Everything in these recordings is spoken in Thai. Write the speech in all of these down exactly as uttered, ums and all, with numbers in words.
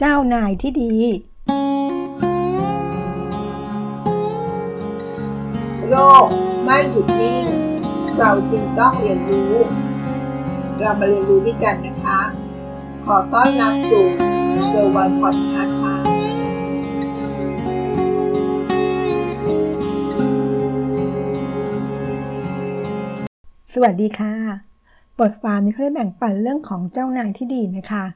เจ้านายที่ดีโลกไม่หยุดนิ่งเราจรึงต้องเรียนรู้เรามาเรียนรู้ด้วยกันนะคะขอต้อนรับสู่เซอร์วันพอดคาสต์ค่ะสวัสดีค่ะบทความนี้เขาได้แบ่งปันเรื่องของเจ้านายที่ดีนะคะ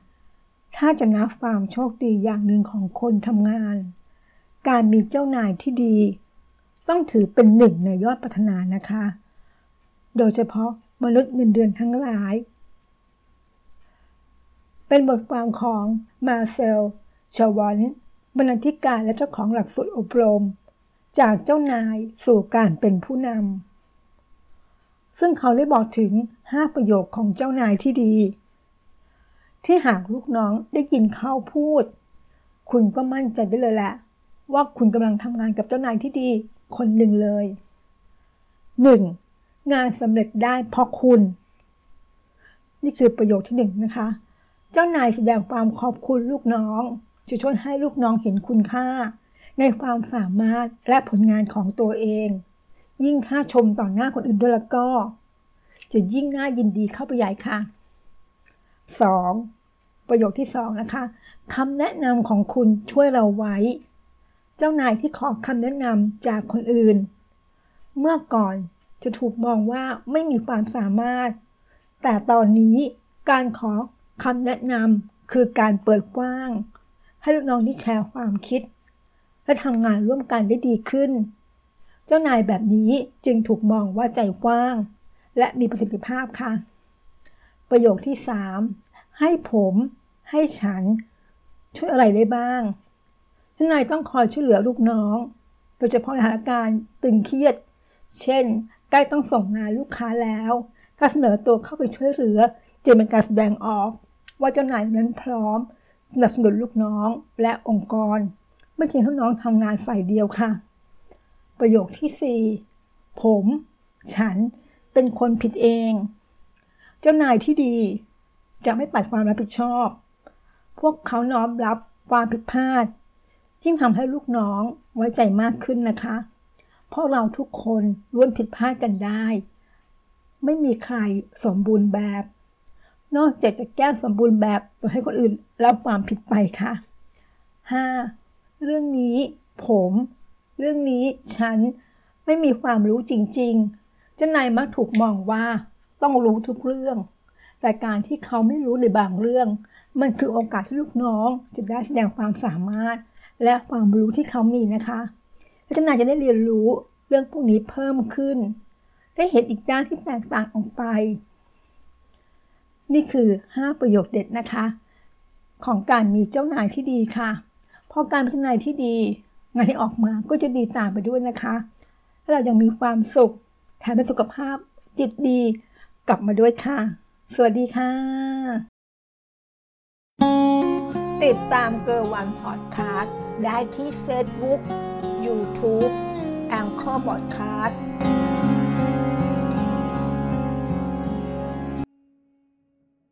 ถ้าจะนับความโชคดีอย่างหนึ่งของคนทำงานการมีเจ้านายที่ดีต้องถือเป็นหนึ่งในยอดปรารถนานะคะโดยเฉพาะมนุษย์เงินเดือนทั้งหลายเป็นบทความของมาเซล ชาวอนต์บรรณาธิการและเจ้าของหลักสูตรอบรมจากเจ้านายสู่การเป็นผู้นำซึ่งเขาได้บอกถึงห้าประโยคของเจ้านายที่ดีที่หากลูกน้องได้ยินเขาพูดคุณก็มั่นใจได้เลยแหละว่าคุณกำลังทำงานกับเจ้านายที่ดีคนหนึ่งเลย หนึ่ง. งานสำเร็จได้เพราะคุณนี่คือประโยคที่หนึ่งนะคะเจ้านายแสดงความขอบคุณลูกน้องจะช่วยให้ลูกน้องเห็นคุณค่าในความสามารถและผลงานของตัวเองยิ่งถ้าชมต่อหน้าคนอื่นด้วยแล้วก็จะยิ่งน่ายินดีเข้าไปใหญ่ค่ะ สอง. ประโยคที่สองนะคะคำแนะนำของคุณช่วยเราไว้เจ้านายที่ขอคำแนะนำจากคนอื่นเมื่อก่อนจะถูกมองว่าไม่มีความสามารถแต่ตอนนี้การขอคำแนะนำคือการเปิดกว้างให้ลูกน้องที่แชร์ความคิดและทำงานร่วมกันได้ดีขึ้นเจ้านายแบบนี้จึงถูกมองว่าใจกว้างและมีประสิทธิภาพค่ะประโยคที่สามให้ผมให้ฉันช่วยอะไรได้บ้างเจ้านายต้องคอยช่วยเหลือลูกน้องโดยเฉพาะในสถานการณ์ตึงเครียดเช่นใกล้ต้องส่งงานลูกค้าแล้วถ้าเสนอตัวเข้าไปช่วยเหลือจะเป็นการแสดงออกว่าเจ้านายนั้นพร้อมสนับสนุนลูกน้องและองค์กรไม่เพียงลูกน้องทำงานฝ่ายเดียวค่ะประโยคที่สี่ผมฉันเป็นคนผิดเองเจ้านายที่ดีจะไม่ปัดความรับผิดชอบพวกเขาน้อมรับความผิดพลาดยิ่งทำให้ลูกน้องไว้ใจมากขึ้นนะคะเพราะเราทุกคนล้วนผิดพลาดกันได้ไม่มีใครสมบูรณ์แบบนอกจากจะแก้สมบูรณ์แบบโดยให้คนอื่นรับความผิดไปค่ะ ห้า. เรื่องนี้ผมเรื่องนี้ฉันไม่มีความรู้จริงๆเจ้านายมักถูกมองว่าต้องรู้ทุกเรื่องแต่การที่เขาไม่รู้ในบางเรื่องมันคือโอกาสที่ลูกน้องจะได้แสดงความสามารถและความรู้ที่เขามีนะคะและเจ้านายจะได้เรียนรู้เรื่องพวกนี้เพิ่มขึ้นได้เห็นอีกด้านที่แตกต่างออกไปนี่คือห้าประโยคเด็ดนะคะของการมีเจ้านายที่ดีค่ะเพราะการมีเจ้านายที่ดีงานที่ออกมาก็จะดีตามไปด้วยนะคะและเรายังมีความสุขแถมเป็นสุขภาพจิตดีกลับมาด้วยค่ะสวัสดีค่ะติดตามเกอร์วันพอดคาสต์ได้ที่ Facebook YouTube Anchor Podcast